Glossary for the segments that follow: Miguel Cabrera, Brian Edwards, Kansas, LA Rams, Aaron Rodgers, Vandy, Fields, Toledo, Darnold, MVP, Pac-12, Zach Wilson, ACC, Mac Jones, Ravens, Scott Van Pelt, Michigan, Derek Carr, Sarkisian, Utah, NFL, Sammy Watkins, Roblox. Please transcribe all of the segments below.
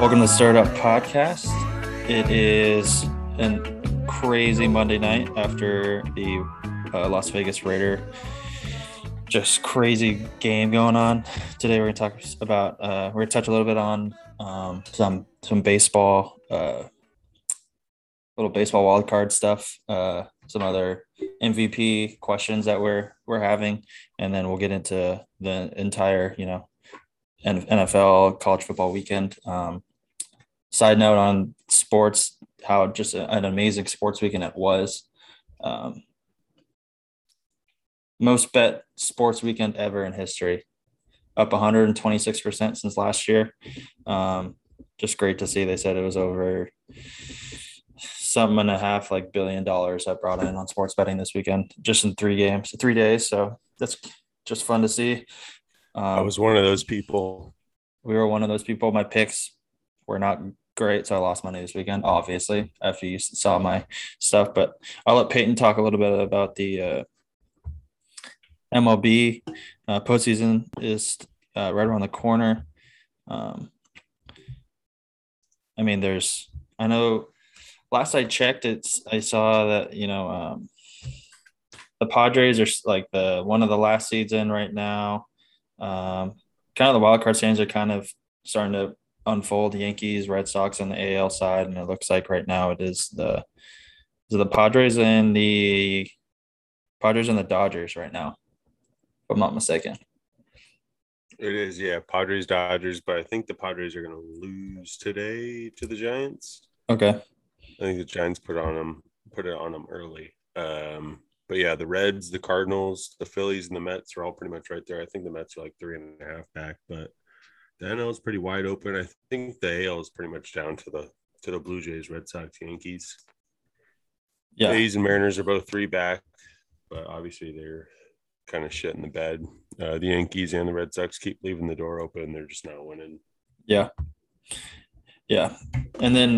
Welcome to the Startup Podcast. It is a crazy Monday night after the Las Vegas Raiders. Just crazy game going on. Today we're going to talk about, we're going to touch a little bit on some baseball, little baseball wildcard stuff, some other MVP questions that we're having, and then we'll get into the entire, NFL college football weekend. Side note on sports, how just an amazing sports weekend it was. Most bet sports weekend ever in history, up 126% since last year. Just great to see. They said it was over $7.5 billion I brought in on sports betting this weekend, just in three days. So that's just fun to see. I was one of those people. We were one of those people. My picks were not great, so I lost money this weekend, obviously, after you saw my stuff. But I'll let Peyton talk a little bit about the MLB. Postseason is right around the corner. I know last I checked, I saw that, the Padres are like one of the last seeds in right now. Kind of the wild card standings are kind of starting to unfold. The Yankees, Red Sox on the AL side, and it looks like right now it is the Padres and the Dodgers right now, if I'm not mistaken. It is, yeah, Padres, Dodgers, but I think the Padres are going to lose today to the Giants. Okay, I think the Giants put it on them early. But, yeah, the Reds, the Cardinals, the Phillies, and the Mets are all pretty much right there. I think the Mets are like 3.5 back, but the NL is pretty wide open. I think the AL is pretty much down to the Blue Jays, Red Sox, Yankees. Yeah. A's and Mariners are both 3 back, but obviously they're kind of shit in the bed. The Yankees and the Red Sox keep leaving the door open. They're just not winning. Yeah. Yeah. And then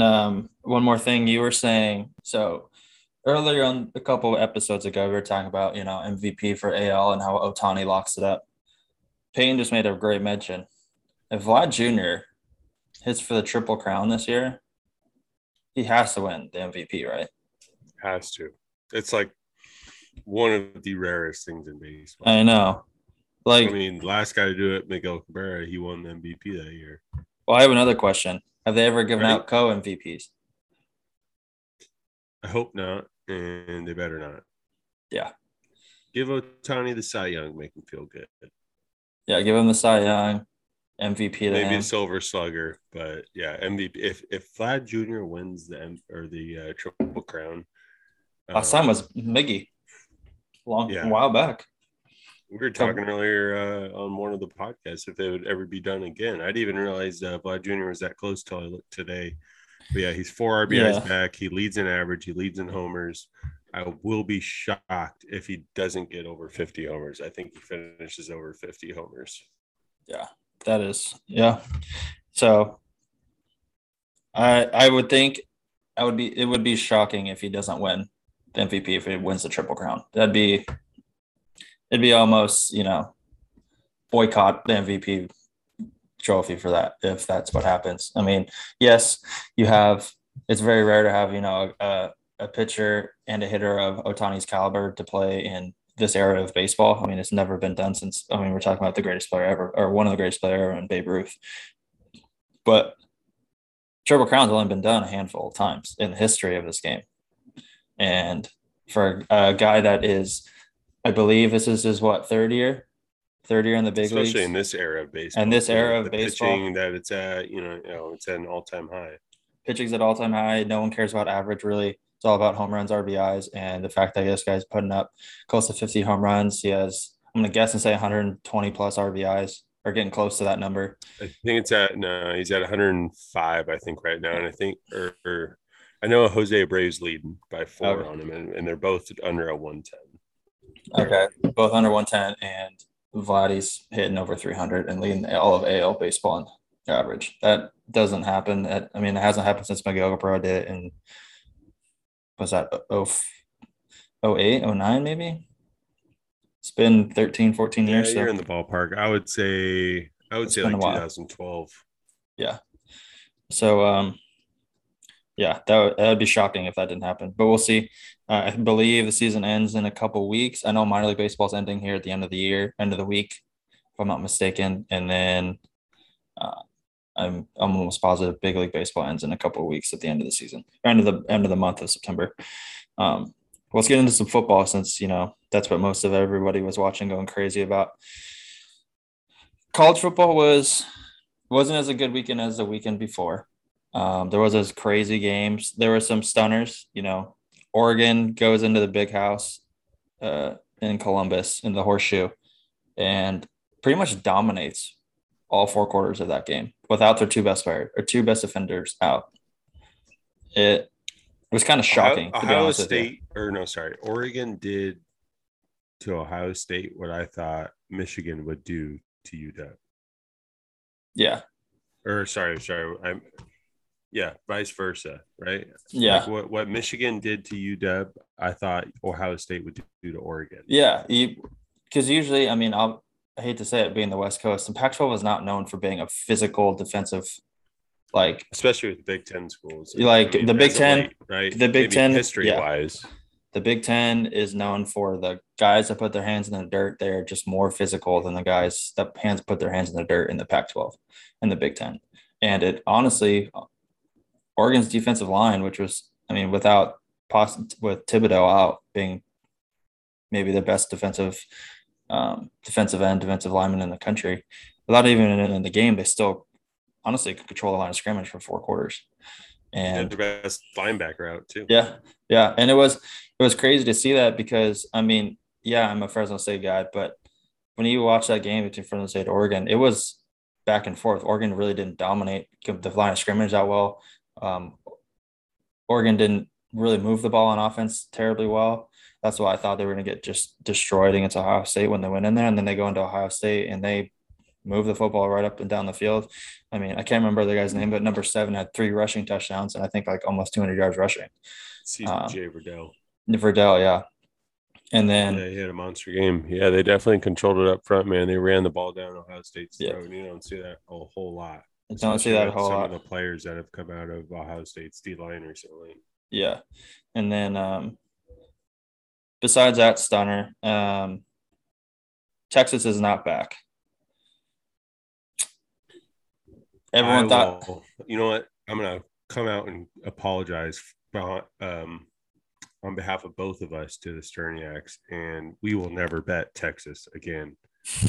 one more thing you were saying. So, earlier on, a couple of episodes ago, we were talking about, MVP for AL and how Otani locks it up. Payne just made a great mention. If Vlad Jr. hits for the triple crown this year, he has to win the MVP, right? Has to. It's like one of the rarest things in baseball. I know. Last guy to do it, Miguel Cabrera, he won the MVP that year. Well, I have another question. Have they ever given out co-MVPs? I hope not, and they better not. Yeah. Give Otani the Cy Young, make him feel good. Yeah, give him the Cy Young, MVP to maybe a Silver Slugger, but yeah, MVP. If Vlad Jr. wins the Triple Crown. Last time was Miggy, a while back. We were talking earlier on one of the podcasts if it would ever be done again. I'd even realized Vlad Jr. was that close till I looked today. But yeah, he's 4 RBIs back. He leads in average. He leads in homers. I will be shocked if he doesn't get over 50 homers. I think he finishes over 50 homers. Yeah, that is. Yeah. So I would think it would be shocking if he doesn't win the MVP, if he wins the Triple Crown. It'd be almost, boycott the MVP trophy for that, if that's what happens. I mean, yes, it's very rare to have a pitcher and a hitter of Otani's caliber to play in this era of baseball. I mean, it's never been done since. I mean, we're talking about the greatest player ever, or one of the greatest players ever, in Babe Ruth. But Triple Crown's only been done a handful of times in the history of this game, and for a guy that is, I believe this is his third year in the big leagues. Especially in this era of baseball. And this era of baseball. Pitching that it's at, it's at an all-time high. Pitching's at all-time high. No one cares about average, really. It's all about home runs, RBIs, and the fact that this guy's putting up close to 50 home runs. He has, I'm going to guess and say 120-plus RBIs, or getting close to that number. I think he's at 105, I think, right now. And I think – or I know Jose Abreu's leading by 4 on him, and they're both under a 110. Okay, both under 110, and – Vladdy's hitting over 300 and leading all of AL baseball on average. That doesn't happen. It hasn't happened since Miguel Cabrera did it in, was that 08, 09 maybe? It's been 13, 14 years. Yeah, you're in the ballpark. I would say like 2012. Yeah. So, yeah, that would be shocking if that didn't happen, but we'll see. I believe the season ends in a couple weeks. I know minor league baseball's ending here at the end of the year, end of the week, if I'm not mistaken. And then I'm almost positive big league baseball ends in a couple of weeks at the end of the season, end of the month of September. Let's get into some football since, you know, that's what most of everybody was watching, going crazy about. College football wasn't as a good weekend as the weekend before. There was those crazy games. There were some stunners, you know. Oregon goes into the big house in Columbus in the Horseshoe and pretty much dominates all four quarters of that game without their two best defenders out. It was kind of shocking. Oregon did to Ohio State what I thought Michigan would do to UW. Yeah. Vice versa, right? Yeah. Like what Michigan did to UW, I thought Ohio State would do to Oregon. Yeah, because usually, I mean, I hate to say it, being the West Coast, the Pac-12 is not known for being a physical, defensive, like especially with the Big Ten schools. Like the Big Ten, right? The Big Ten history-wise, the Big Ten is known for the guys that put their hands in the dirt. They're just more physical than the guys that put their hands in the dirt in the Pac-12 and the Big Ten. And it honestly, Oregon's defensive line, which was, I mean, with Thibodeau out being maybe the best defensive lineman in the country, without even in the game, they still honestly could control the line of scrimmage for four quarters. And their best linebacker out too. Yeah, yeah, and it was crazy to see that because I mean, yeah, I'm a Fresno State guy, but when you watch that game between Fresno State and Oregon, it was back and forth. Oregon really didn't dominate the line of scrimmage that well. Oregon didn't really move the ball on offense terribly well. That's why I thought they were going to get just destroyed against Ohio State when they went in there, and then they go into Ohio State and they move the football right up and down the field. I mean, I can't remember the guy's name, but number 7 had 3 rushing touchdowns and I think like almost 200 yards rushing. CJ Verdell. Verdell, yeah. And then he had a monster game. Yeah, they definitely controlled it up front, man. They ran the ball down Ohio State's throat, and you don't see that a whole lot. Some of the players that have come out of Ohio State's D-line recently. Yeah. And then besides that stunner, Texas is not back. Everyone thought – you know what? I'm going to come out and apologize on behalf of both of us to the Sterniaks, and we will never bet Texas again.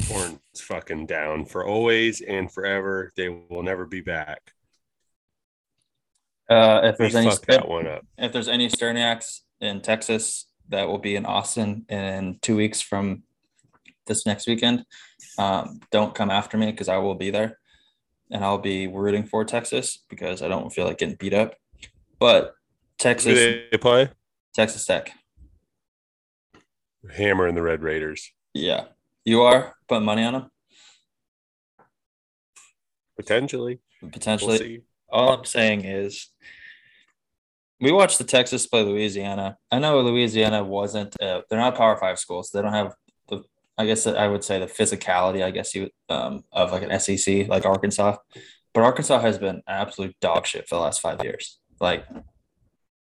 Horns fucking down for always and forever. They will never be back. If there's any Sterniaks in Texas, that will be in Austin in 2 weeks from this next weekend. Don't come after me because I will be there, and I'll be rooting for Texas because I don't feel like getting beat up. But Texas, do they play? Texas Tech. Hammering the Red Raiders. Yeah. You are putting money on them? Potentially. We'll see. All I'm saying is we watched the Texas play Louisiana. I know Louisiana wasn't – they're not a Power 5 school, so they don't have the – I guess I would say the physicality, I guess, of like an SEC, like Arkansas. But Arkansas has been absolute dog shit for the last 5 years, like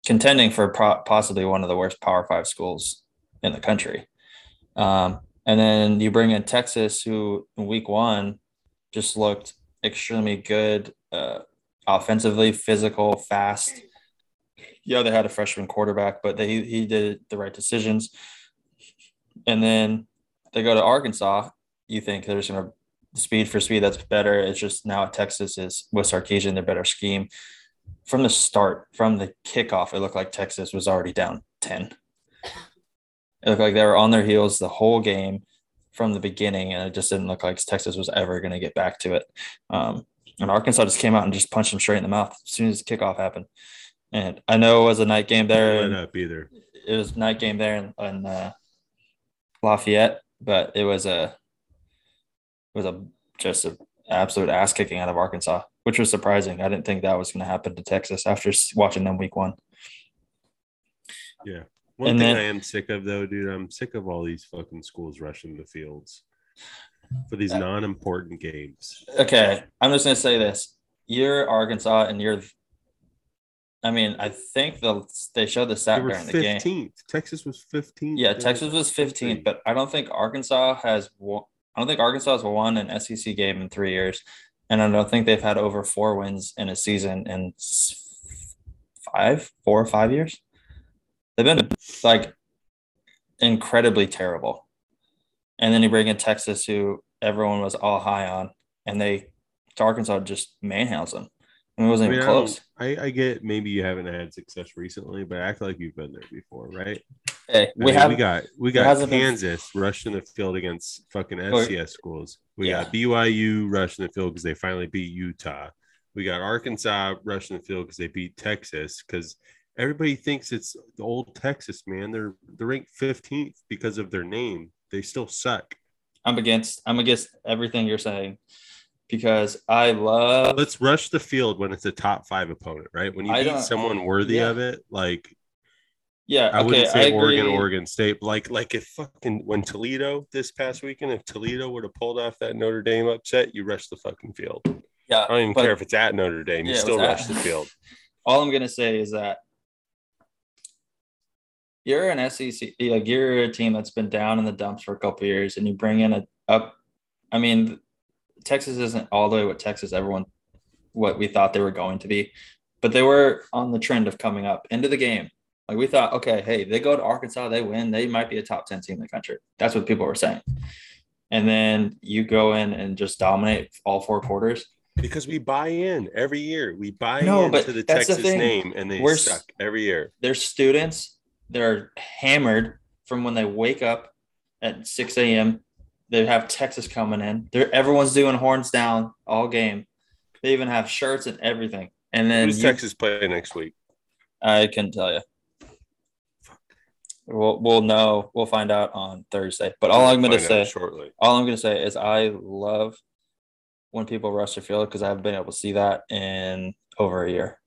contending for possibly one of the worst Power 5 schools in the country. And then you bring in Texas, who in week one just looked extremely good offensively, physical, fast. Yeah, they had a freshman quarterback, but he did the right decisions. And then they go to Arkansas. You think they're just going to speed for speed. That's better. It's just now Texas is with Sarkisian, their better scheme. From the start, from the kickoff, it looked like Texas was already down 10. It looked like they were on their heels the whole game from the beginning, and it just didn't look like Texas was ever going to get back to it. And Arkansas just came out and just punched them straight in the mouth as soon as the kickoff happened. And I know it was a night game there. It was a night game there in Lafayette, but it was just an absolute ass kicking out of Arkansas, which was surprising. I didn't think that was going to happen to Texas after watching them week one. Yeah. One thing I am sick of, though, dude, I'm sick of all these fucking schools rushing the fields for these non-important games. Okay, I'm just going to say this. You're Arkansas, and you're – I mean, I think they showed the stat during the game. 15th. Texas was 15th. Yeah, Texas was 15th, but I don't think Arkansas has – I don't think Arkansas has won an SEC game in 3 years, and I don't think they've had over 4 wins in a season in 4 or 5 years. They've been, like, incredibly terrible. And then you bring in Texas, who everyone was all high on, and they – Arkansas just manhandles them. I mean, it wasn't even close. I get maybe you haven't had success recently, but act like you've been there before, right? Hey, we got Kansas rushing the field against fucking FCS schools. We got BYU rushing the field because they finally beat Utah. We got Arkansas rushing the field because they beat Texas. Because everybody thinks it's the old Texas, man. They're ranked 15th because of their name. They still suck. I'm against everything you're saying. Because I love – let's rush the field when it's a top 5 opponent, right? When you beat someone worthy of it, like – yeah, I wouldn't say Oregon State. Like if fucking – when Toledo this past weekend, if Toledo would have pulled off that Notre Dame upset, you rush the fucking field. Yeah, I don't even care if it's at Notre Dame. You still rush the field. All I'm going to say is that you're an SEC – like you're a team that's been down in the dumps for a couple of years, and you bring in Texas isn't all the way what Texas, what we thought they were going to be, but they were on the trend of coming up into the game. Like we thought, okay, hey, they go to Arkansas, they win. They might be a top 10 team in the country. That's what people were saying. And then you go in and just dominate all 4 quarters. Because we buy in every year. We buy into the Texas name, and they suck every year. Their students, they're hammered from when they wake up at 6 a.m., they have Texas coming in. Everyone's doing horns down all game. They even have shirts and everything. And then who's Texas play next week? I couldn't tell you. Fuck. We'll know. We'll find out on Thursday. But all I'm going to say is I love when people rush the field because I haven't been able to see that in over a year,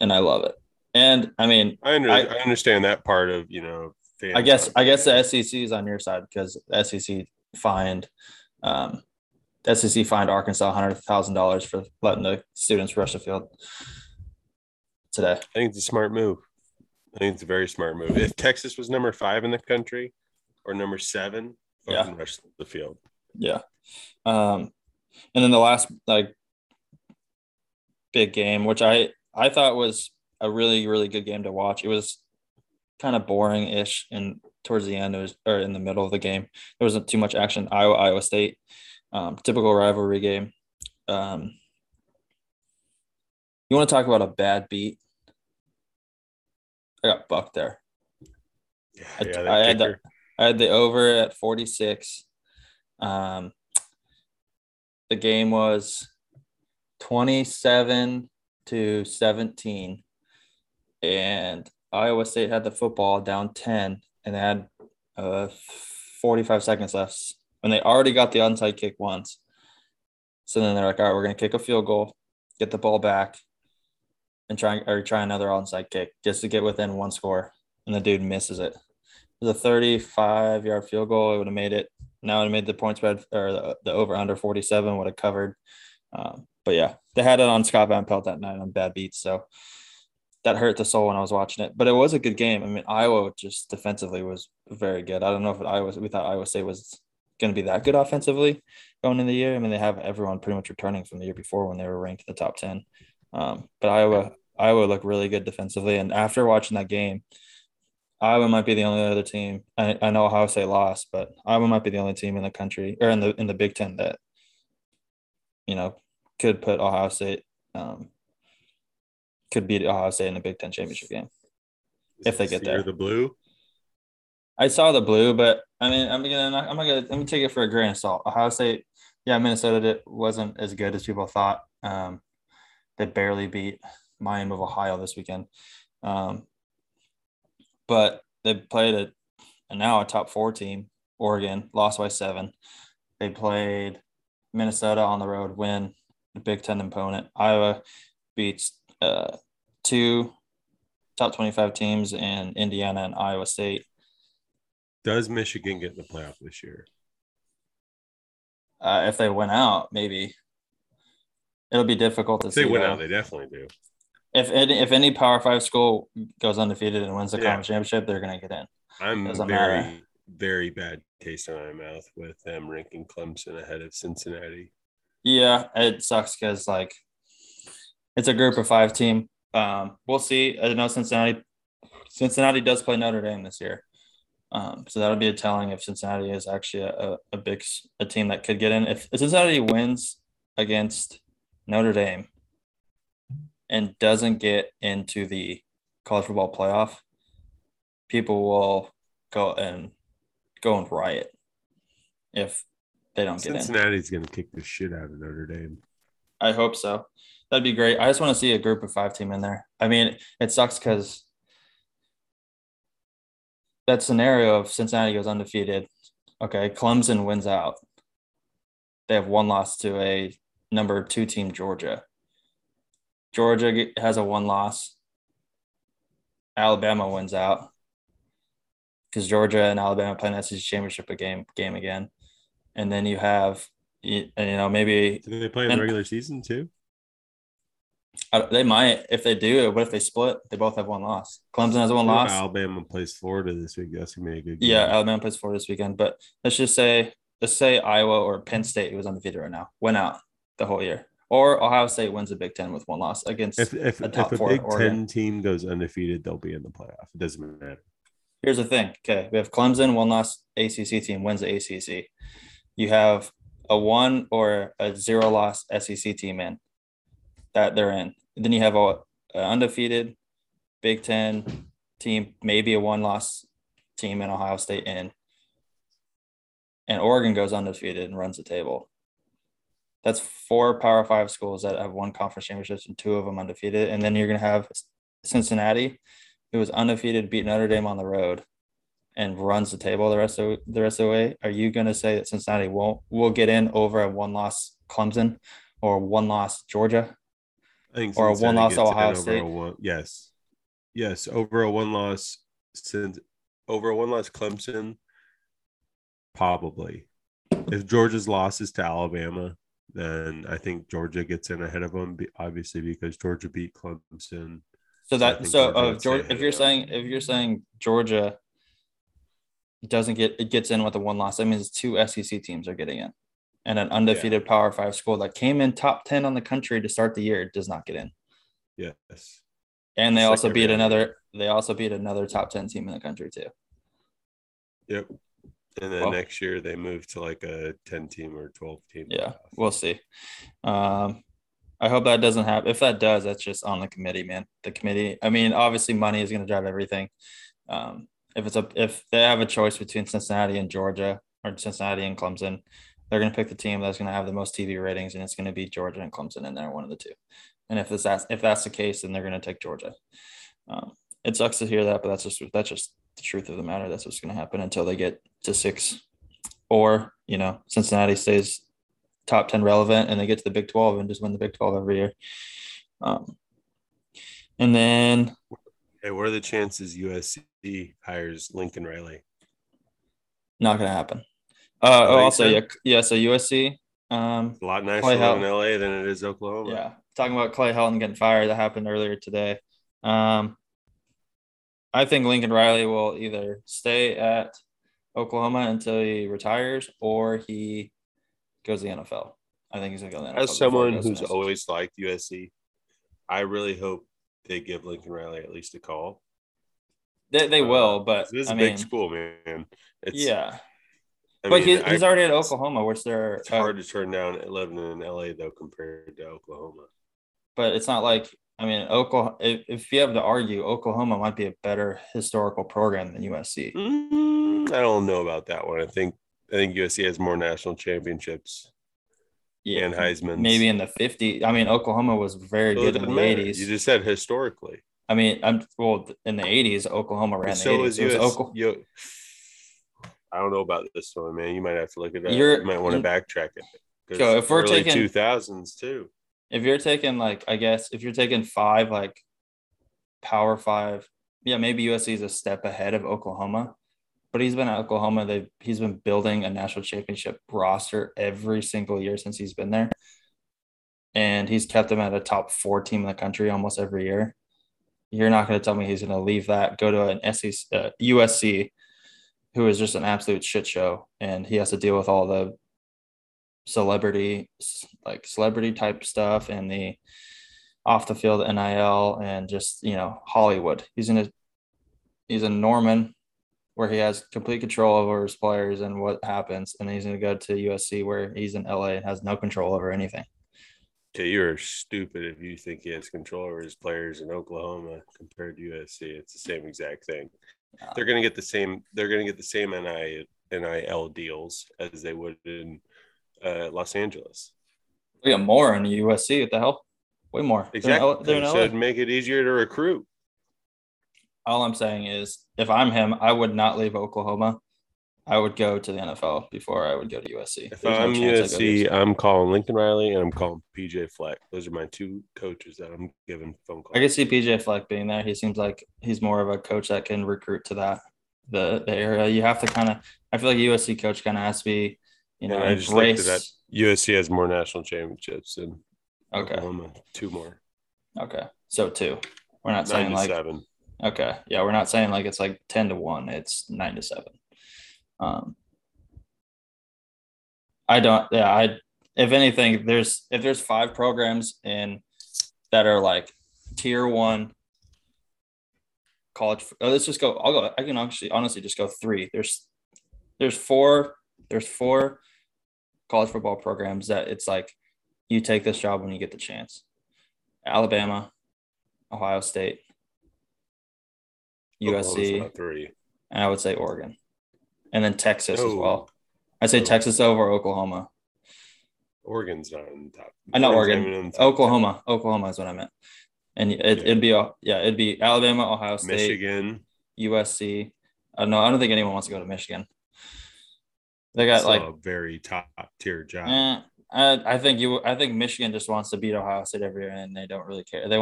and I love it. And I mean, I understand that part of I guess the SEC is on your side because the SEC fined Arkansas $100,000 for letting the students rush the field today. I think it's a smart move. I think it's a very smart move. If Texas was number 5 in the country or number 7, fucking rush the field. Yeah. And then the last big game, which I thought was a really, really good game to watch. It was kind of boring-ish, and towards the end, in the middle of the game, there wasn't too much action. Iowa State, typical rivalry game. You want to talk about a bad beat? I got bucked there. Yeah, I had the over at 46. The game was 27-17, and Iowa State had the football down 10, and they had 45 seconds left when they already got the onside kick once. So then they're like, all right, we're going to kick a field goal, get the ball back, and try another onside kick just to get within 1 score, and the dude misses it. It was a 35-yard field goal. It would have made it. Now it would have made the point spread, or the over-under 47 would have covered. But, yeah, they had it on Scott Van Pelt that night on bad beats, so – that hurt the soul when I was watching it, but it was a good game. I mean, Iowa just defensively was very good. I don't know if we thought Iowa State was going to be that good offensively going in the year. I mean, they have everyone pretty much returning from the year before when they were ranked in the top 10. But Iowa looked really good defensively. And after watching that game, Iowa might be the only other team. I know Ohio State lost, but Iowa might be the only team in the country or in the Big Ten that, could put Ohio State, could beat Ohio State in the Big Ten championship game if they get there. The blue. I saw the blue, but I mean, I'm gonna take it for a grain of salt. Ohio State, Minnesota wasn't as good as people thought. They barely beat Miami of Ohio this weekend, but they played now a top 4 team. Oregon lost by 7. They played Minnesota on the road, win the Big Ten opponent. Iowa beats 2 top 25 teams in Indiana and Iowa State. Does Michigan get in the playoff this year? If they win out, maybe. It'll be difficult to see. They win out. They definitely do. If any Power 5 school goes undefeated and wins the conference championship, they're going to get in. I'm very, very bad taste in my mouth with them ranking Clemson ahead of Cincinnati. Yeah, it sucks because, like, it's a group of five team. We'll see. I know Cincinnati does play Notre Dame this year. So that'll be a telling if Cincinnati is actually a big team that could get in. If Cincinnati wins against Notre Dame and doesn't get into the college football playoff, people will go and riot if they don't get in. Cincinnati's going to kick the shit out of Notre Dame. I hope so. That'd be great. I just want to see a group of five team in there. I mean, it sucks because that scenario of Cincinnati goes undefeated, okay, Clemson wins out. They have one loss to a number two team, Georgia. Georgia has a one loss. Alabama wins out because Georgia and Alabama play an SEC championship game again. And then you have, maybe. Do they play in the regular season too? They might. If they do, what if they split? They both have one loss. Clemson has one loss. Alabama plays Florida this week. That's going to be a good game. Yeah, Alabama plays Florida this weekend. But let's say Iowa or Penn State, who was undefeated right now, went out the whole year. Or Ohio State wins the Big Ten with one loss against a top four. If a Big Ten team goes undefeated, they'll be in the playoff. It doesn't matter. Here's the thing. Okay, we have Clemson, one loss ACC team wins the ACC. You have a one or a zero loss SEC team in. That they're in. Then you have an undefeated Big Ten team, maybe a one-loss team in Ohio State in, and Oregon goes undefeated and runs the table. That's four Power 5 schools that have won conference championships and two of them undefeated. And then you're going to have Cincinnati, who was undefeated, beat Notre Dame on the road, and runs the table the rest of the way. Are you going to say that Cincinnati will get in over a one-loss Clemson or one-loss Georgia? I think or a one-loss Ohio State. Yes, over a one-loss Clemson, probably. If Georgia's loss is to Alabama, then I think Georgia gets in ahead of them, obviously because Georgia beat Clemson. If you're saying Georgia gets in with a one loss, that means two SEC teams are getting in. And an undefeated Power 5 school that came in top 10 on the country to start the year does not get in. Yes. And they also beat another top 10 team in the country too. Yep. And then next year they move to like a 10 team or 12 team. Yeah, we'll see. I hope that doesn't happen. If that does, that's just on the committee, man. The committee. I mean, obviously money is going to drive everything. If they have a choice between Cincinnati and Georgia or Cincinnati and Clemson, they're going to pick the team that's going to have the most TV ratings, and it's going to be Georgia and Clemson in there, one of the two. And if that's the case, then they're going to take Georgia. It sucks to hear that, but that's just the truth of the matter. That's what's going to happen until they get to 6, or Cincinnati stays top 10 relevant and they get to the Big 12 and just win the Big 12 every year. And then, hey, what are the chances USC hires Lincoln Riley? Not going to happen. So USC. A lot nicer in LA than it is Oklahoma. Yeah, talking about Clay Helton getting fired, that happened earlier today. I think Lincoln Riley will either stay at Oklahoma until he retires or he goes to the NFL. I think he's going to go to the NFL. As someone who's always liked USC, I really hope they give Lincoln Riley at least a call. They will, but this is a big school, man. He's already at Oklahoma, which it's hard to turn down living in LA though compared to Oklahoma. But it's not like Oklahoma. If you have to argue, Oklahoma might be a better historical program than USC. I don't know about that one. I think USC has more national championships. Yeah, and Heisman. Maybe in the 50s. Oklahoma was very good in the 80s. You just said historically. In the 80s, Oklahoma ran. So was USC. I don't know about this one, man. You might have to look it up. You might want to backtrack it. So if we're taking 2000s too, if you're taking five like Power 5, yeah, maybe USC is a step ahead of Oklahoma, but he's been at Oklahoma. He's been building a national championship roster every single year since he's been there, and he's kept them at a top four team in the country almost every year. You're not going to tell me he's going to leave that, go to an SEC, USC, who is just an absolute shit show, and he has to deal with all the celebrity type stuff and the off the field NIL and just, you know, Hollywood. He's in Norman, where he has complete control over his players and what happens. And he's going to go to USC, where he's in LA and has no control over anything. Okay, you're stupid if you think he has control over his players in Oklahoma compared to USC. It's the same exact thing. They're going to get the same. They're going to get the same NIL deals as they would in Los Angeles. We got more in USC. What the hell? Way more. Exactly. They're in LA. Make it easier to recruit. All I'm saying is, if I'm him, I would not leave Oklahoma. I would go to the NFL before I would go to USC. If I'm USC, I'm calling Lincoln Riley and I'm calling PJ Fleck. Those are my two coaches that I'm giving phone calls. I can see PJ Fleck being there. He seems like he's more of a coach that can recruit to that the area. You have to kind of. I feel like USC coach kind of has to be, you know, embrace. I just like that USC has more national championships than Oklahoma. Two more. Okay, so two. We're not saying like 7. Okay. Yeah, we're not saying like it's like 10-1. It's 9-7. If anything, if there's 5 programs in that are like tier 1 college. I can actually honestly just go 3. There's four college football programs that it's like you take this job when you get the chance. Alabama, Ohio State, USC, 3, and I would say Oregon, and then Texas as well. I say Texas over Oklahoma. Oregon's not on top. I know Oregon. Oklahoma is what I meant. And it'd be Alabama, Ohio State, Michigan, USC. No, I don't think anyone wants to go to Michigan. They got like a very top tier job. I think Michigan just wants to beat Ohio State every year, and they don't really care. They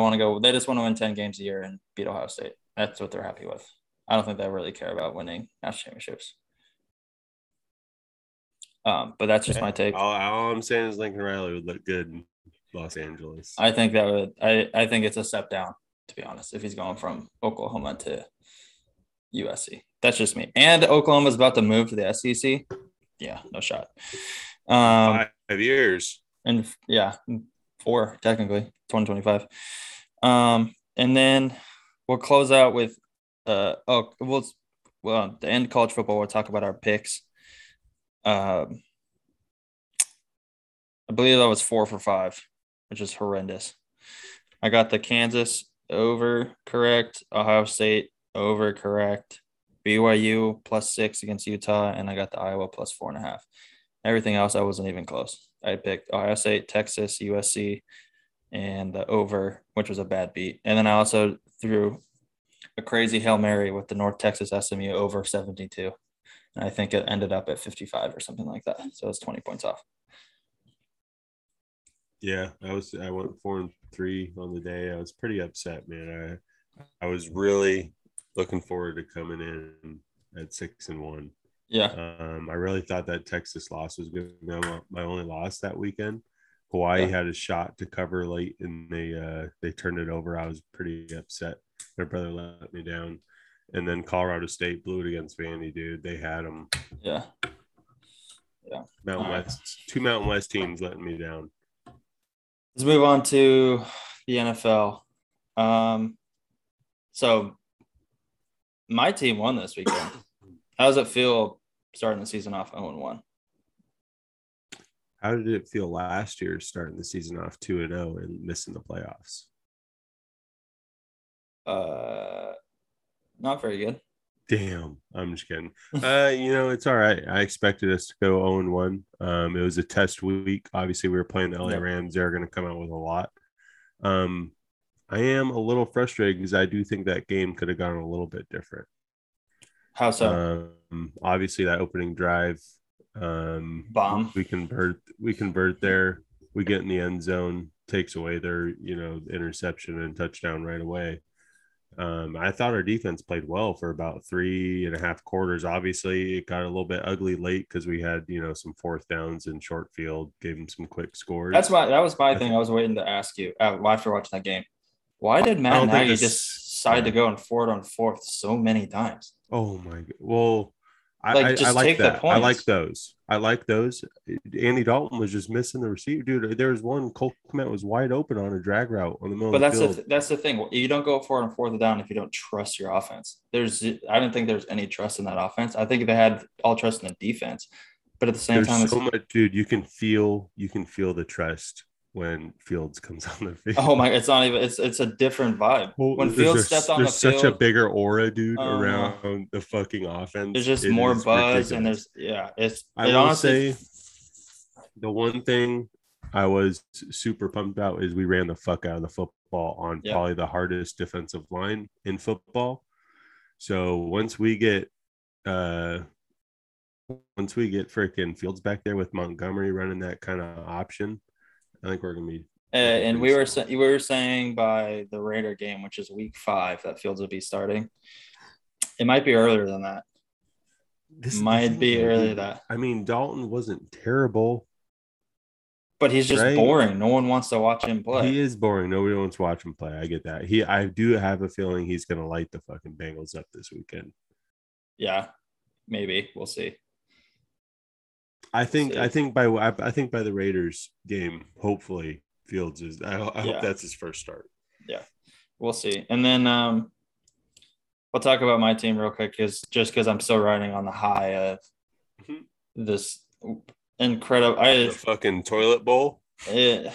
just want to win 10 games a year and beat Ohio State. That's what they're happy with. I don't think they really care about winning national championships. But that's just my take. All I'm saying is Lincoln Riley would look good in Los Angeles. I think that would. I think it's a step down, to be honest, if he's going from Oklahoma to USC. That's just me. And Oklahoma's about to move to the SEC. Yeah, no shot. 5 years. And yeah, 4 technically, 2025. And then we'll close out with to end college football, we'll talk about our picks. I believe that was 4 for 5, which is horrendous. I got the Kansas over correct, Ohio State over correct, BYU +6 against Utah, and I got the Iowa +4.5. Everything else, I wasn't even close. I picked Ohio State, Texas, USC, and the over, which was a bad beat. And then I also threw a crazy Hail Mary with the North Texas SMU over 72. And I think it ended up at 55 or something like that. So it's 20 points off. Yeah, I went 4-3 on the day. I was pretty upset, man. I was really looking forward to coming in at 6-1. Yeah. I really thought that Texas loss was going to be my only loss that weekend. Hawaii had a shot to cover late, and they turned it over. I was pretty upset. My brother let me down. And then Colorado State blew it against Vandy, dude. They had them. Yeah. Yeah. Two Mountain West teams letting me down. Let's move on to the NFL. So my team won this weekend. How does it feel starting the season off 0-1? How did it feel last year starting the season off 2-0 and missing the playoffs? Not very good. Damn, I'm just kidding. You know, it's all right. I expected us to go 0-1. It was a test week. Obviously, we were playing the LA Rams. They're going to come out with a lot. I am a little frustrated because I do think that game could have gone a little bit different. How so? Obviously, that opening drive. Bomb. We convert there. We get in the end zone. Takes away their interception and touchdown right away. I thought our defense played well for about 3.5 quarters. Obviously, it got a little bit ugly late because we had, you know, some fourth downs in short field, gave them some quick scores. That was my thing I was waiting to ask you after watching that game. Why did Matt Nagy just decide to go and forward on fourth so many times? Oh, my God. Well, I like that. I like those. Andy Dalton was just missing the receiver. Dude, there was one Cole Kmet was wide open on a drag route on the middle of the field. But that's the thing. You don't go for it on fourth down if you don't trust your offense. I didn't think there was any trust in that offense. I think they had all trust in the defense. But at the same time, so much, dude, you can feel the trust when Fields comes on the field. Oh my, it's not even, it's a different vibe. Well, when Fields stepped on the field. There's such a bigger aura, dude, around the fucking offense. There's just more buzz, ridiculous. And there's, yeah. I honestly will say the one thing I was super pumped about is we ran the fuck out of the football on probably the hardest defensive line in football. So once we get, freaking Fields back there with Montgomery running that kind of option, I think we're going to be – and we were saying by the Raider game, which is week 5, that Fields would be starting. It might be earlier than that. I mean, Dalton wasn't terrible. But he's just boring. No one wants to watch him play. He is boring. Nobody wants to watch him play. I get that. I do have a feeling he's going to light the fucking Bengals up this weekend. Yeah, maybe. We'll see. I think by the Raiders game, hopefully Fields is. I hope that's his first start. Yeah, we'll see. And then we'll talk about my team real quick, because I'm still riding on the high of this incredible. The fucking toilet bowl. If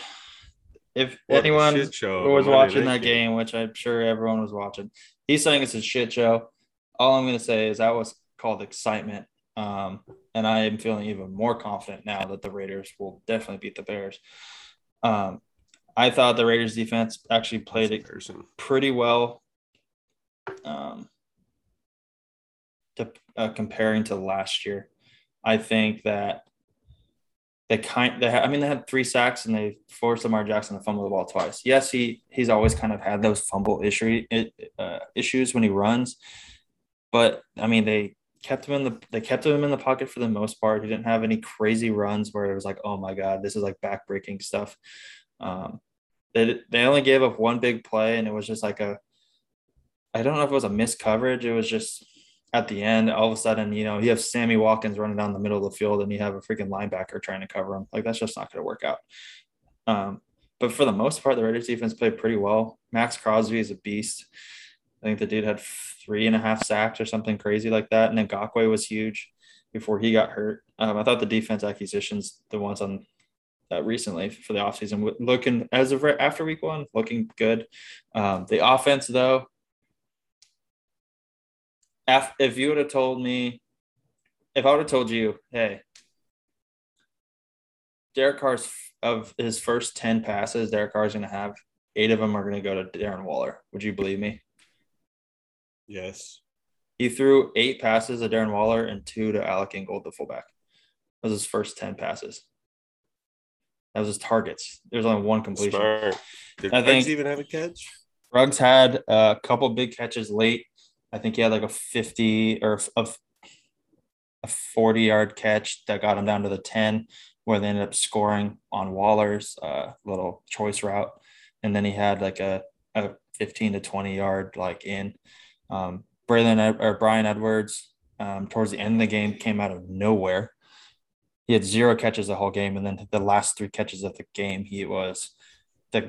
anyone was watching that game, which I'm sure everyone was watching, he's saying it's a shit show. All I'm gonna say is that was called excitement. And I am feeling even more confident now that the Raiders will definitely beat the Bears. I thought the Raiders defense actually played it pretty well comparing to last year. I think that they had 3 sacks and they forced Lamar Jackson to fumble the ball twice. Yes, he's always kind of had those fumble issues when he runs, but I mean they kept him in the pocket for the most part. He didn't have any crazy runs where it was like, oh my God, this is like backbreaking stuff. They only gave up one big play, and it was just like I don't know if it was a missed coverage. It was just at the end, all of a sudden, you know, you have Sammy Watkins running down the middle of the field, and you have a freaking linebacker trying to cover him. Like, that's just not going to work out. But for the most part, the Raiders defense played pretty well. Max Crosby is a beast. I think the dude had 3.5 sacks or something crazy like that. And then Ngakwe was huge before he got hurt. I thought the defense acquisitions, the ones on recently for the offseason, looking as of after week 1, looking good. The offense, though, if I would have told you, hey, Derek Carr's of his first 10 passes, Derek Carr's going to have 8 of them are going to go to Darren Waller. Would you believe me? Yes. He threw 8 passes to Darren Waller and 2 to Alec Ingold, the fullback. That was his first 10 passes. That was his targets. There's only one completion. Smart. Did Ruggs even have a catch? Ruggs had a couple big catches late. I think he had like a 50 or a 40-yard catch that got him down to the 10, where they ended up scoring on Waller's little choice route. And then he had like a 15 to 20-yard like in. Brian Edwards, towards the end of the game, came out of nowhere. He had 0 catches the whole game, and then the last 3 catches of the game, it was a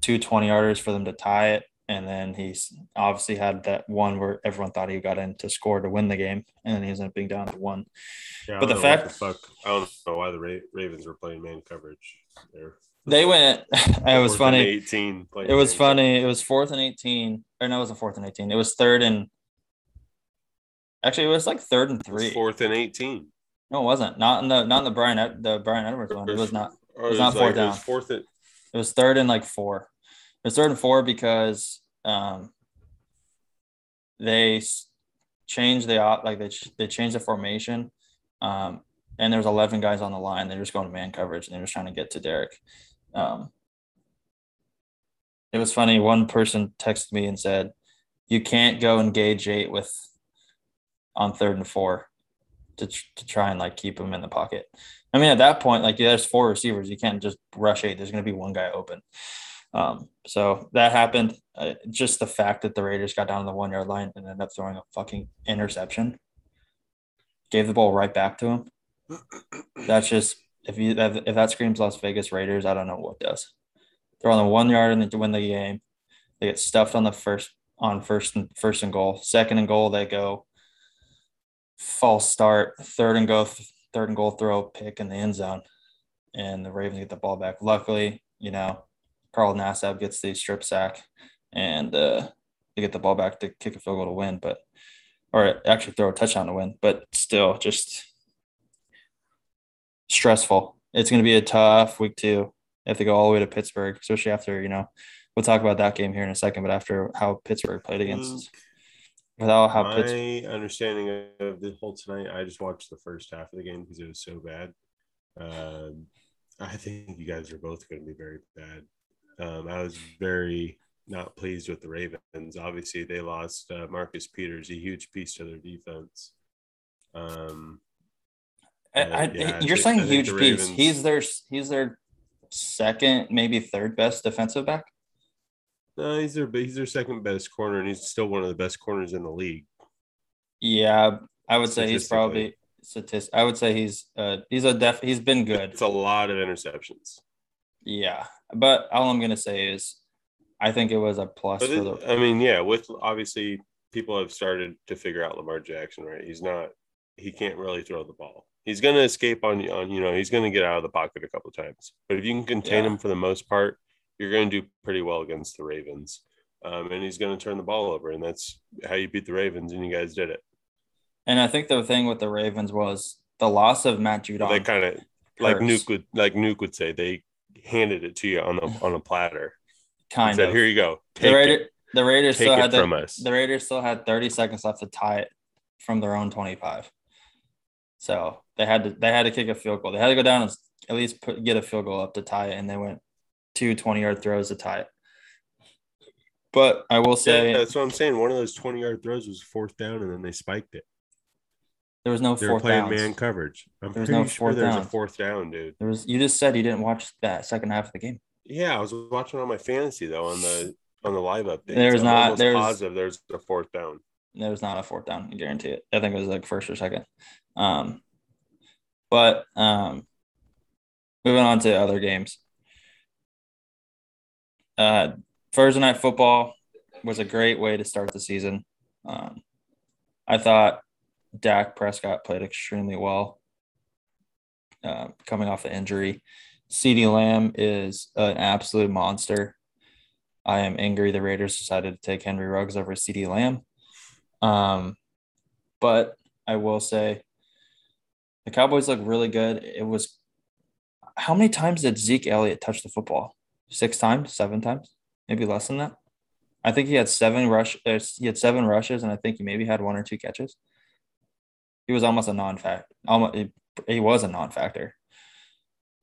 2 20-yarders for them to tie it, and then he obviously had that one where everyone thought he got in to score to win the game, and then he ended up being down to 1. Yeah, but I don't know why the Ravens were playing man coverage there. They went. It was funny. 18. It was funny. It was 4th and 18. Or no, it wasn't 4th and 18. It was 3rd and. Actually, it was like 3rd and 3. 4th and 18. No, it wasn't. Not in the Brian Edwards one. It was not. It was not 4th down. It was 3rd and 4. It was 3rd and 4 because they changed they changed the formation, and there was 11 guys on the line. They were just going to man coverage, and they were just trying to get to Derek. it was funny. One person texted me and said, you can't go engage eight with on 3rd and 4 to try and like keep them in the pocket. I mean, at that point, like yeah, there's four receivers. You can't just rush eight. There's going to be one guy open. So that happened. Just the fact that the Raiders got down to the 1 yard line and ended up throwing a fucking interception, gave the ball right back to him. That's just, if that screams Las Vegas Raiders, I don't know what does. They're on the 1 yard and they win the game. They get stuffed on the first and goal, 2nd and goal. They go false start, 3rd and goal, throw pick in the end zone, and the Ravens get the ball back. Luckily, you know, Carl Nassab gets the strip sack, and they get the ball back to kick a field goal to win, or actually throw a touchdown to win, but still just stressful. It's going to be a tough week 2 if they go all the way to Pittsburgh, especially after, you know, we'll talk about that game here in a second, but after how Pittsburgh played against understanding of the whole tonight, I just watched the first half of the game because it was so bad. I think you guys are both going to be very bad. I was very not pleased with the Ravens. Obviously, they lost Marcus Peters, a huge piece to their defense. You're saying huge piece. Ravens, he's their 2nd, maybe 3rd best defensive back. No, he's their 2nd best corner, and he's still one of the best corners in the league. Yeah, I would say he's probably statistic. I would say he's been good. It's a lot of interceptions. Yeah, but all I'm gonna say is, I think it was a plus. With obviously people have started to figure out Lamar Jackson, right? He can't really throw the ball. He's gonna escape he's gonna get out of the pocket a couple of times. But if you can contain him for the most part, you're going to do pretty well against the Ravens, and he's going to turn the ball over, and that's how you beat the Ravens, and you guys did it. And I think the thing with the Ravens was the loss of Matt Judon. They kind of, like Nuke would say, they handed it to you on a platter. Kind of. Said, here you go. The Raiders still had 30 seconds left to tie it from their own 25. So they had to kick a field goal. They had to go down and at least get a field goal up to tie it, and they went 2 20-yard throws to tie it. But I will say... Yeah, that's what I'm saying. One of those 20-yard throws was 4th down, and then they spiked it. There was no 4th down. They were playing man coverage. There was a 4th down, dude. You just said you didn't watch that second half of the game. Yeah, I was watching on my fantasy, though, on the live update. There's a 4th down. There was not a 4th down, I guarantee it. I think it was like 1st or 2nd. Moving on to other games. Thursday night football was a great way to start the season. I thought Dak Prescott played extremely well coming off the injury. CeeDee Lamb is an absolute monster. I am angry the Raiders decided to take Henry Ruggs over CeeDee Lamb. But I will say the Cowboys look really good. It was – how many times did Zeke Elliott touch the football? 6 times, 7 times, maybe less than that. I think he had 7 rushes, and I think he maybe had 1 or 2 catches. He was almost a non-factor. He was a non-factor.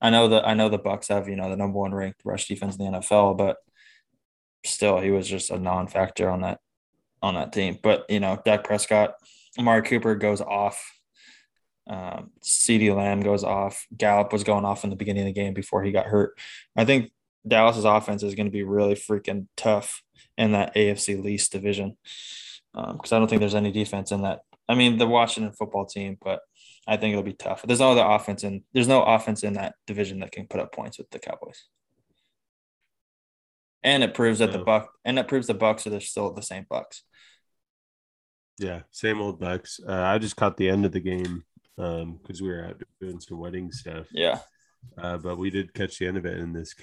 I know the Bucs have, you know, the number 1 ranked rush defense in the NFL, but still, he was just a non-factor on that team. But you know, Dak Prescott, Amari Cooper goes off. CeeDee Lamb goes off. Gallup was going off in the beginning of the game before he got hurt. I think Dallas's offense is going to be really freaking tough in that AFC least division because I don't think there's any defense in that. I mean, the Washington football team, but I think it'll be tough. There's no offense in that division that can put up points with the Cowboys. And it proves that the Bucs are still the same Bucs. Yeah, same old Bucs. I just caught the end of the game because we were out doing some wedding stuff. Yeah. But we did catch the end of it in this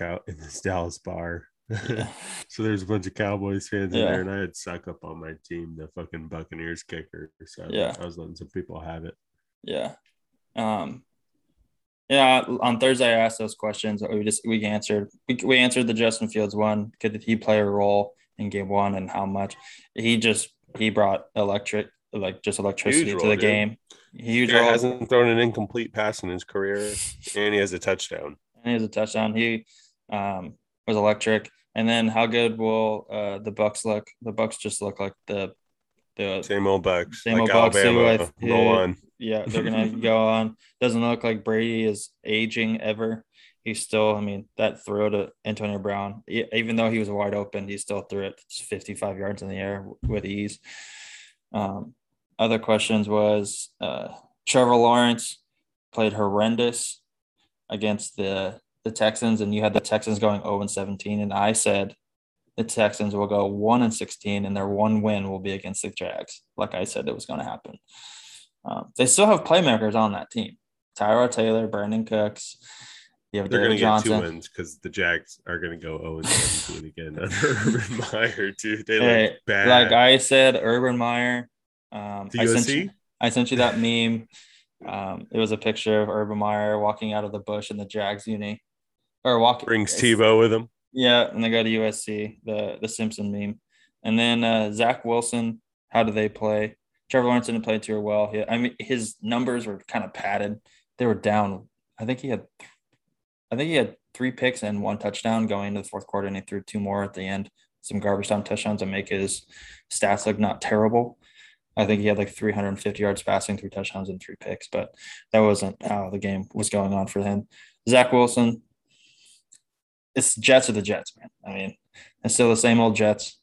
Dallas bar. Yeah. So there's a bunch of Cowboys fans in there, and I had suck up on my team, the fucking Buccaneers kicker. So I was letting some people have it. Yeah. On Thursday, I asked those questions. We answered. We answered the Justin Fields one. Could he play a role in game 1, and how much? He brought electricity to the game. He hasn't thrown an incomplete pass in his career, and he has a touchdown. He was electric. And then how good will the Bucs look? The Bucs just look like the same old Bucs. Same old Bucs. Alabama, go on. Yeah, they're going to go on. Doesn't look like Brady is aging ever. He's still, I mean, that throw to Antonio Brown, even though he was wide open, he still threw it 55 yards in the air with ease. Other questions was Trevor Lawrence played horrendous against the Texans, and you had the Texans going 0-17, and I said the Texans will go 1-16, and their one win will be against the Jags, like I said it was going to happen. They still have playmakers on that team. Tyrod Taylor, Brandon Cooks. You have They're going to get two wins because the Jags are going to go 0-17 again under Urban Meyer, dude. They look bad. Like I said, Urban Meyer. I sent you that meme. It was a picture of Urban Meyer walking out of the bush in the Jags uni. Brings Tebow with him. Yeah, and they go to USC, the Simpson meme. And then Zach Wilson, how do they play? Trevor Lawrence didn't play too well. I mean, his numbers were kind of padded. They were down. I think he had 3 picks and 1 touchdown going into the fourth quarter, and he threw 2 more at the end. Some garbage time touchdowns to make his stats look not terrible. I think he had like 350 yards passing, 3 touchdowns, and 3 picks, but that wasn't how the game was going on for him. Zach Wilson, it's Jets are the Jets, man. I mean, it's still the same old Jets.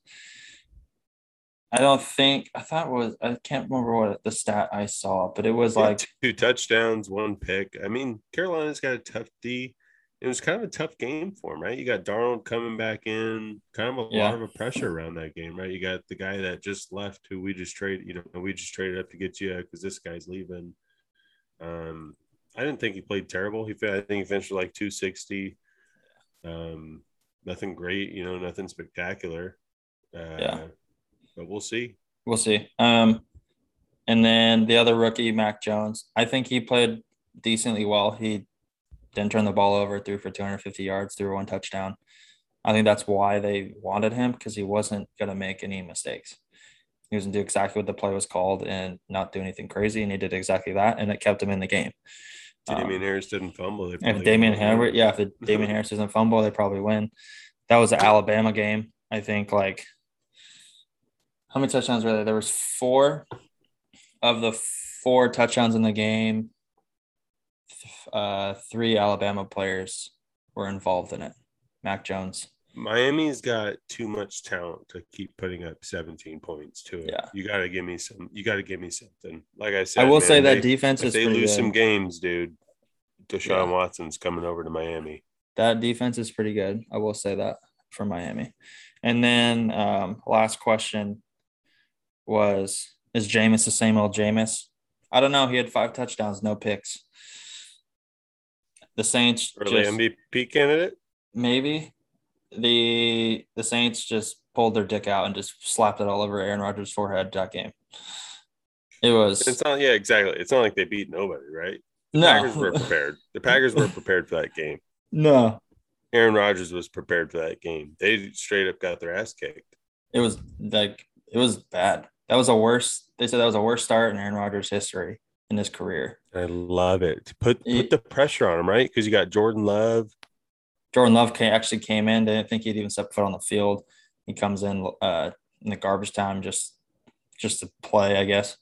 I can't remember what the stat I saw, but it was like 2 touchdowns, 1 pick. I mean, Carolina's got a tough D. It was kind of a tough game for him, right? You got Darnold coming back in, kind of a lot of a pressure around that game, right? You got the guy that just left who we just traded up to get you because this guy's leaving. I didn't think he played terrible. I think he finished like 260. Nothing great, nothing spectacular. But we'll see. We'll see. And then the other rookie, Mac Jones, I think he played decently well. He didn't turn the ball over, threw for 250 yards, threw 1 touchdown. I think that's why they wanted him, because he wasn't going to make any mistakes. He was going to do exactly what the play was called and not do anything crazy, and he did exactly that, and it kept him in the game. Damian Harris didn't fumble. If Damian Harris doesn't fumble, they probably win. That was the Alabama game. I think, like, how many touchdowns were there? There was 4 of the 4 touchdowns in the game. 3 Alabama players were involved in it. Mac Jones. Miami's got too much talent to keep putting up 17 points to it. Yeah. You got to give me something. Like I said, I will say that defense is pretty good. If they lose some games, dude, Deshaun Watson's coming over to Miami. That defense is pretty good. I will say that for Miami. And then last question was, is Jameis the same old Jameis? I don't know. He had 5 touchdowns, no picks. The Saints early MVP candidate? Maybe. The Saints just pulled their dick out and just slapped it all over Aaron Rodgers' forehead that game. It's not like they beat nobody, right? No. The Packers were prepared for that game. No. Aaron Rodgers was prepared for that game. They straight up got their ass kicked. It was bad. They said that was a worst start in Aaron Rodgers' history. In his career. I love it. Put the pressure on him, right? Because you got Jordan Love. Jordan Love came in. They didn't think he'd even step foot on the field. He comes in the garbage time just to play, I guess.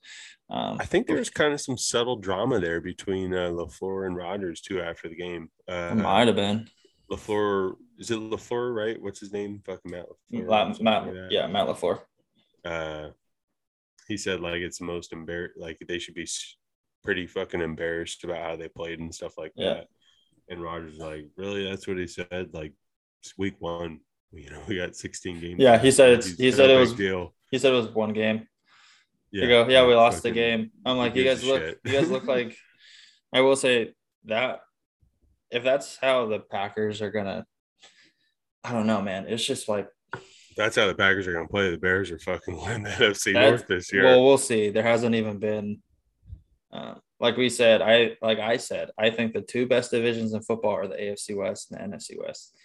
I think there was kind of some subtle drama there between LaFleur and Rodgers, too, after the game. It might have been. LaFleur. Is it LaFleur, right? What's his name? Fucking Matt LaFleur. Matt LaFleur. He said, like, it's the most embarrassing. Like, they should be pretty fucking embarrassed about how they played and stuff like that. And Rodgers, like, really? That's what he said? Like, it's week one. We got 16 games. Yeah, he said He said it was one game. Yeah, you go, we lost the game. I'm like, you guys look like. I will say that if that's how the Packers are gonna, I don't know, man. It's just like. That's how the Packers are going to play. The Bears are fucking winning that NFC North this year. Well, we'll see. There hasn't even been I think the 2 best divisions in football are the AFC West and the NFC West.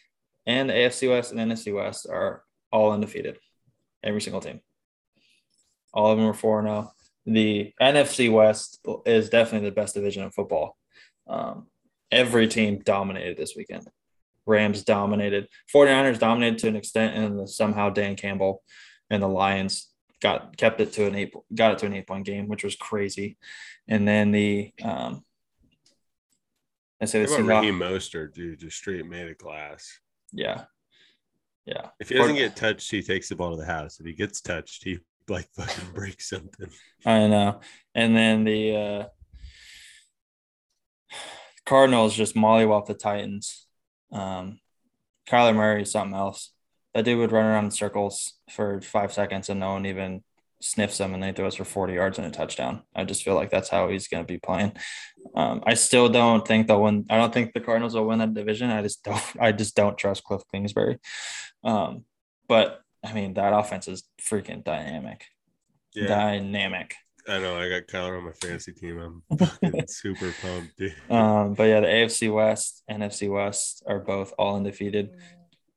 And the AFC West and NFC West are all undefeated. Every single team. All of them are 4-0. The NFC West is definitely the best division in football. Every team dominated this weekend. Rams dominated. 49ers dominated to an extent, and somehow Dan Campbell and the Lions got it to an eight-point game, which was crazy. And then the Raheem Mostert, dude, just straight made a glass. Yeah. If he doesn't get touched, he takes the ball to the house. If he gets touched, he like fucking breaks something. I know. And then the Cardinals just mollywopped the Titans. Kyler Murray is something else. That dude would run around in circles for 5 seconds and no one even sniffs him, and they throw us for 40 yards and a touchdown. I just feel like that's how he's going to be playing. I still don't think they'll win. I don't think the Cardinals will win that division. I just don't trust Cliff Kingsbury. But I mean, that offense is freaking dynamic. Yeah. Dynamic. I know. I got Kyler on my fantasy team. I'm fucking super pumped, dude. But yeah, the AFC West, NFC West are both all undefeated.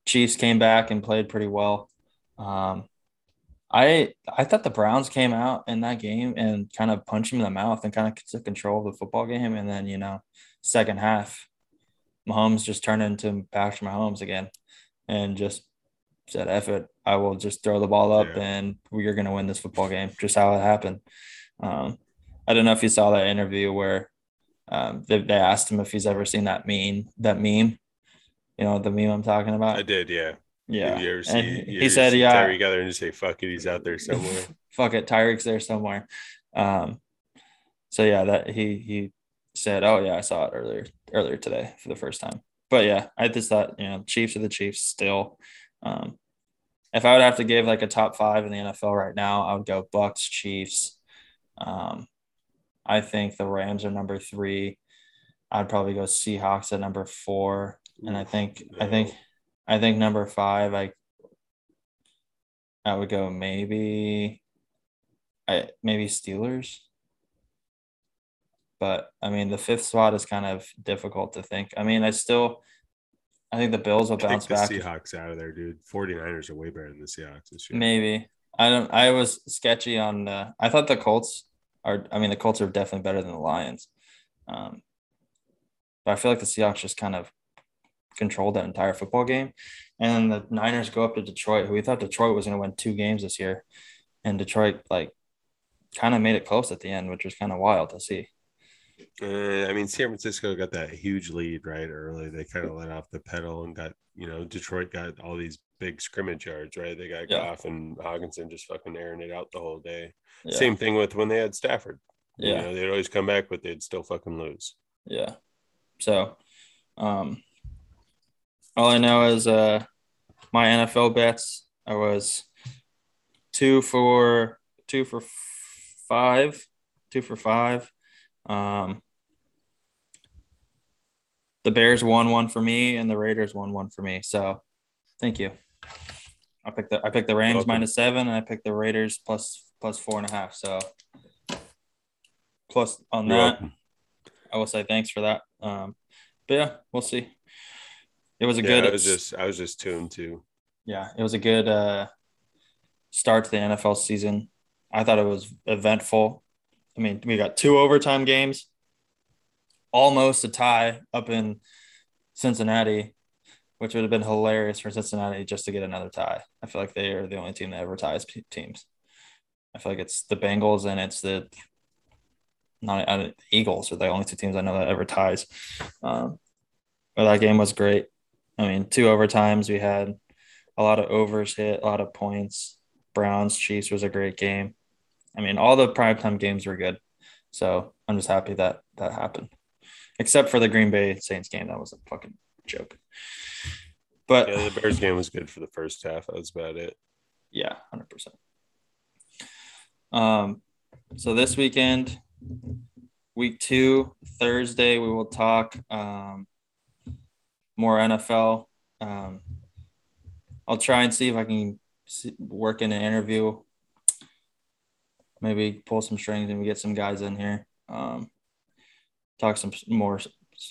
Chiefs came back and played pretty well. I thought the Browns came out in that game and kind of punched him in the mouth and kind of took control of the football game. And then, second half, Mahomes just turned into Patrick Mahomes again and just said, F it. I will just throw the ball up and we are going to win this football game. Just how it happened. I don't know if you saw that interview where they asked him if he's ever seen that meme. You know, the meme I'm talking about? I did, yeah. Yeah. Did you ever see, and he said, yeah. Tyreek out there and just say, fuck it, he's out there somewhere. Fuck it, Tyreek's there somewhere. So, yeah, that he said, oh, yeah, I saw it earlier today for the first time. But, yeah, I just thought, Chiefs are the Chiefs still. If I would have to give, a top five in the NFL right now, I would go Bucs, Chiefs. I think the Rams are number 3. I'd probably go Seahawks at number 4. And I think number 5, I would go maybe Steelers. But I mean, the 5th spot is kind of difficult to think. I mean, I think the Bills will bounce back. The Seahawks out of there, dude. 49ers are way better than the Seahawks this year. Maybe. I was sketchy on I thought the Colts are definitely better than the Lions. But I feel like the Seahawks just kind of controlled that entire football game. And then the Niners go up to Detroit, who we thought Detroit was going to win 2 games this year. And Detroit, kind of made it close at the end, which was kind of wild to see. San Francisco got that huge lead right early. They kind of let off the pedal and got, Detroit got all these big scrimmage yards, right? They got Goff and Hawkinson just fucking airing it out the whole day. Yeah. Same thing with when they had Stafford. Yeah. They'd always come back, but they'd still fucking lose. Yeah. So, all I know is my NFL bets. I was 2 for 5. The Bears won 1 for me, and the Raiders won 1 for me. So, thank you. I picked the Rams -7, and I picked the Raiders plus 4.5. So, plus on that, I will say thanks for that. But yeah, we'll see. It was a good. I was just 2-2. Yeah, it was a good start to the NFL season. I thought it was eventful. I mean, we got 2 overtime games, almost a tie up in Cincinnati, which would have been hilarious for Cincinnati just to get another tie. I feel like they are the only team that ever ties teams. I feel like it's the Bengals and it's the Eagles are the only 2 teams I know that ever ties. But that game was great. I mean, 2 overtimes. We had a lot of overs hit, a lot of points. Browns, Chiefs was a great game. I mean, all the primetime games were good. So I'm just happy that happened. Except for the Green Bay Saints game. That was a fucking joke. But yeah, the Bears game was good for the first half. That was about it. Yeah, 100%. So this weekend, week 2, Thursday, we will talk more NFL. I'll try and see if I can work in an interview. Maybe pull some strings and we get some guys in here. Talk some more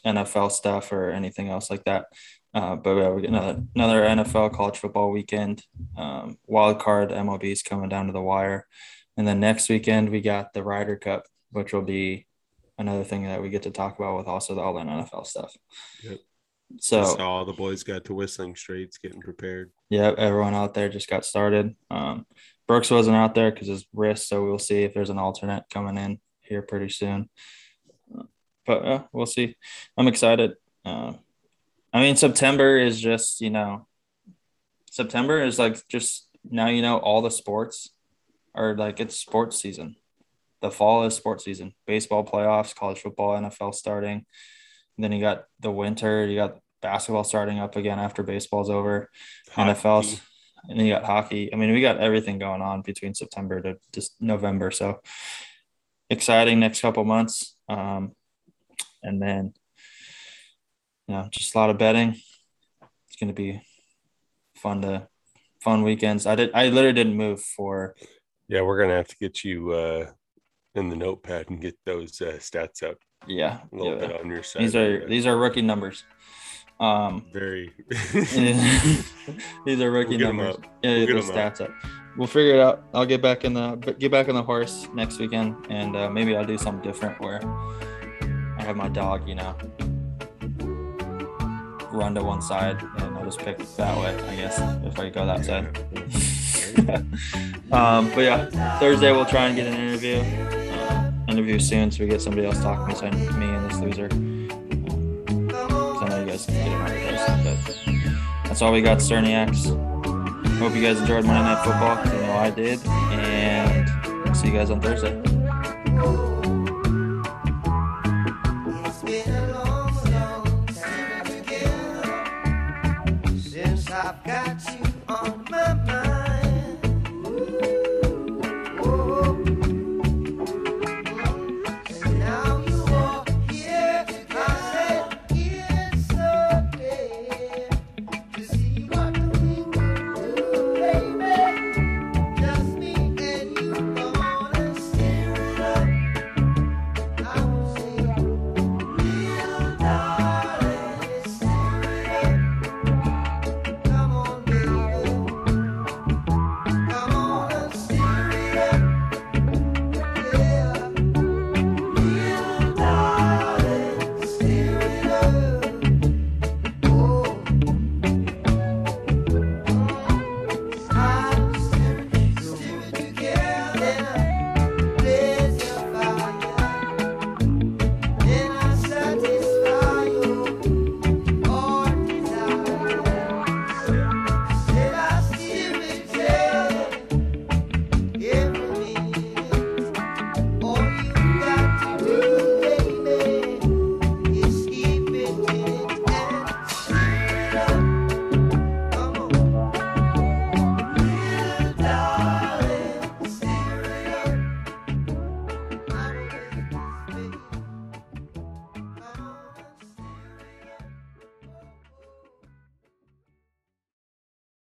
NFL stuff or anything else like that. But yeah, we get another NFL college football weekend. Wild card MLB is coming down to the wire. And then next weekend we got the Ryder Cup, which will be another thing that we get to talk about with also all that NFL stuff. Yep. So I saw all the boys got to Whistling Straits getting prepared. Yeah, everyone out there just got started. Brooks wasn't out there because his wrist, so we'll see if there's an alternate coming in here pretty soon. But we'll see. I'm excited. I mean, September is just, you know, September is like just now, you know, all the sports are like it's sports season. The fall is sports season. Baseball playoffs, college football, NFL starting. And then you got the winter. You got basketball starting up again after baseball's over. Hockey. NFL's. And then you got hockey. I mean, we got everything going on between September to just November. So exciting next couple months. And then, you know, just a lot of betting. It's going to be fun weekends. I literally didn't move for. Yeah, we're going to have to get you in the notepad and get those stats up. Yeah, a little bit on your side. These are rookie numbers. Very. These are rookie numbers. Yeah, we'll get the stats up. We'll figure it out. I'll get back on the horse next weekend, and maybe I'll do something different where I have my dog, you know, run to one side, and I'll just pick that way. I guess if I go that side. But yeah, Thursday we'll try and get an interview soon, so we get somebody else talking to me and this loser. I know you guys can get another person, but that's all we got, Cerniacs. Hope you guys enjoyed Monday Night Football, because I know I did, and see you guys on Thursday.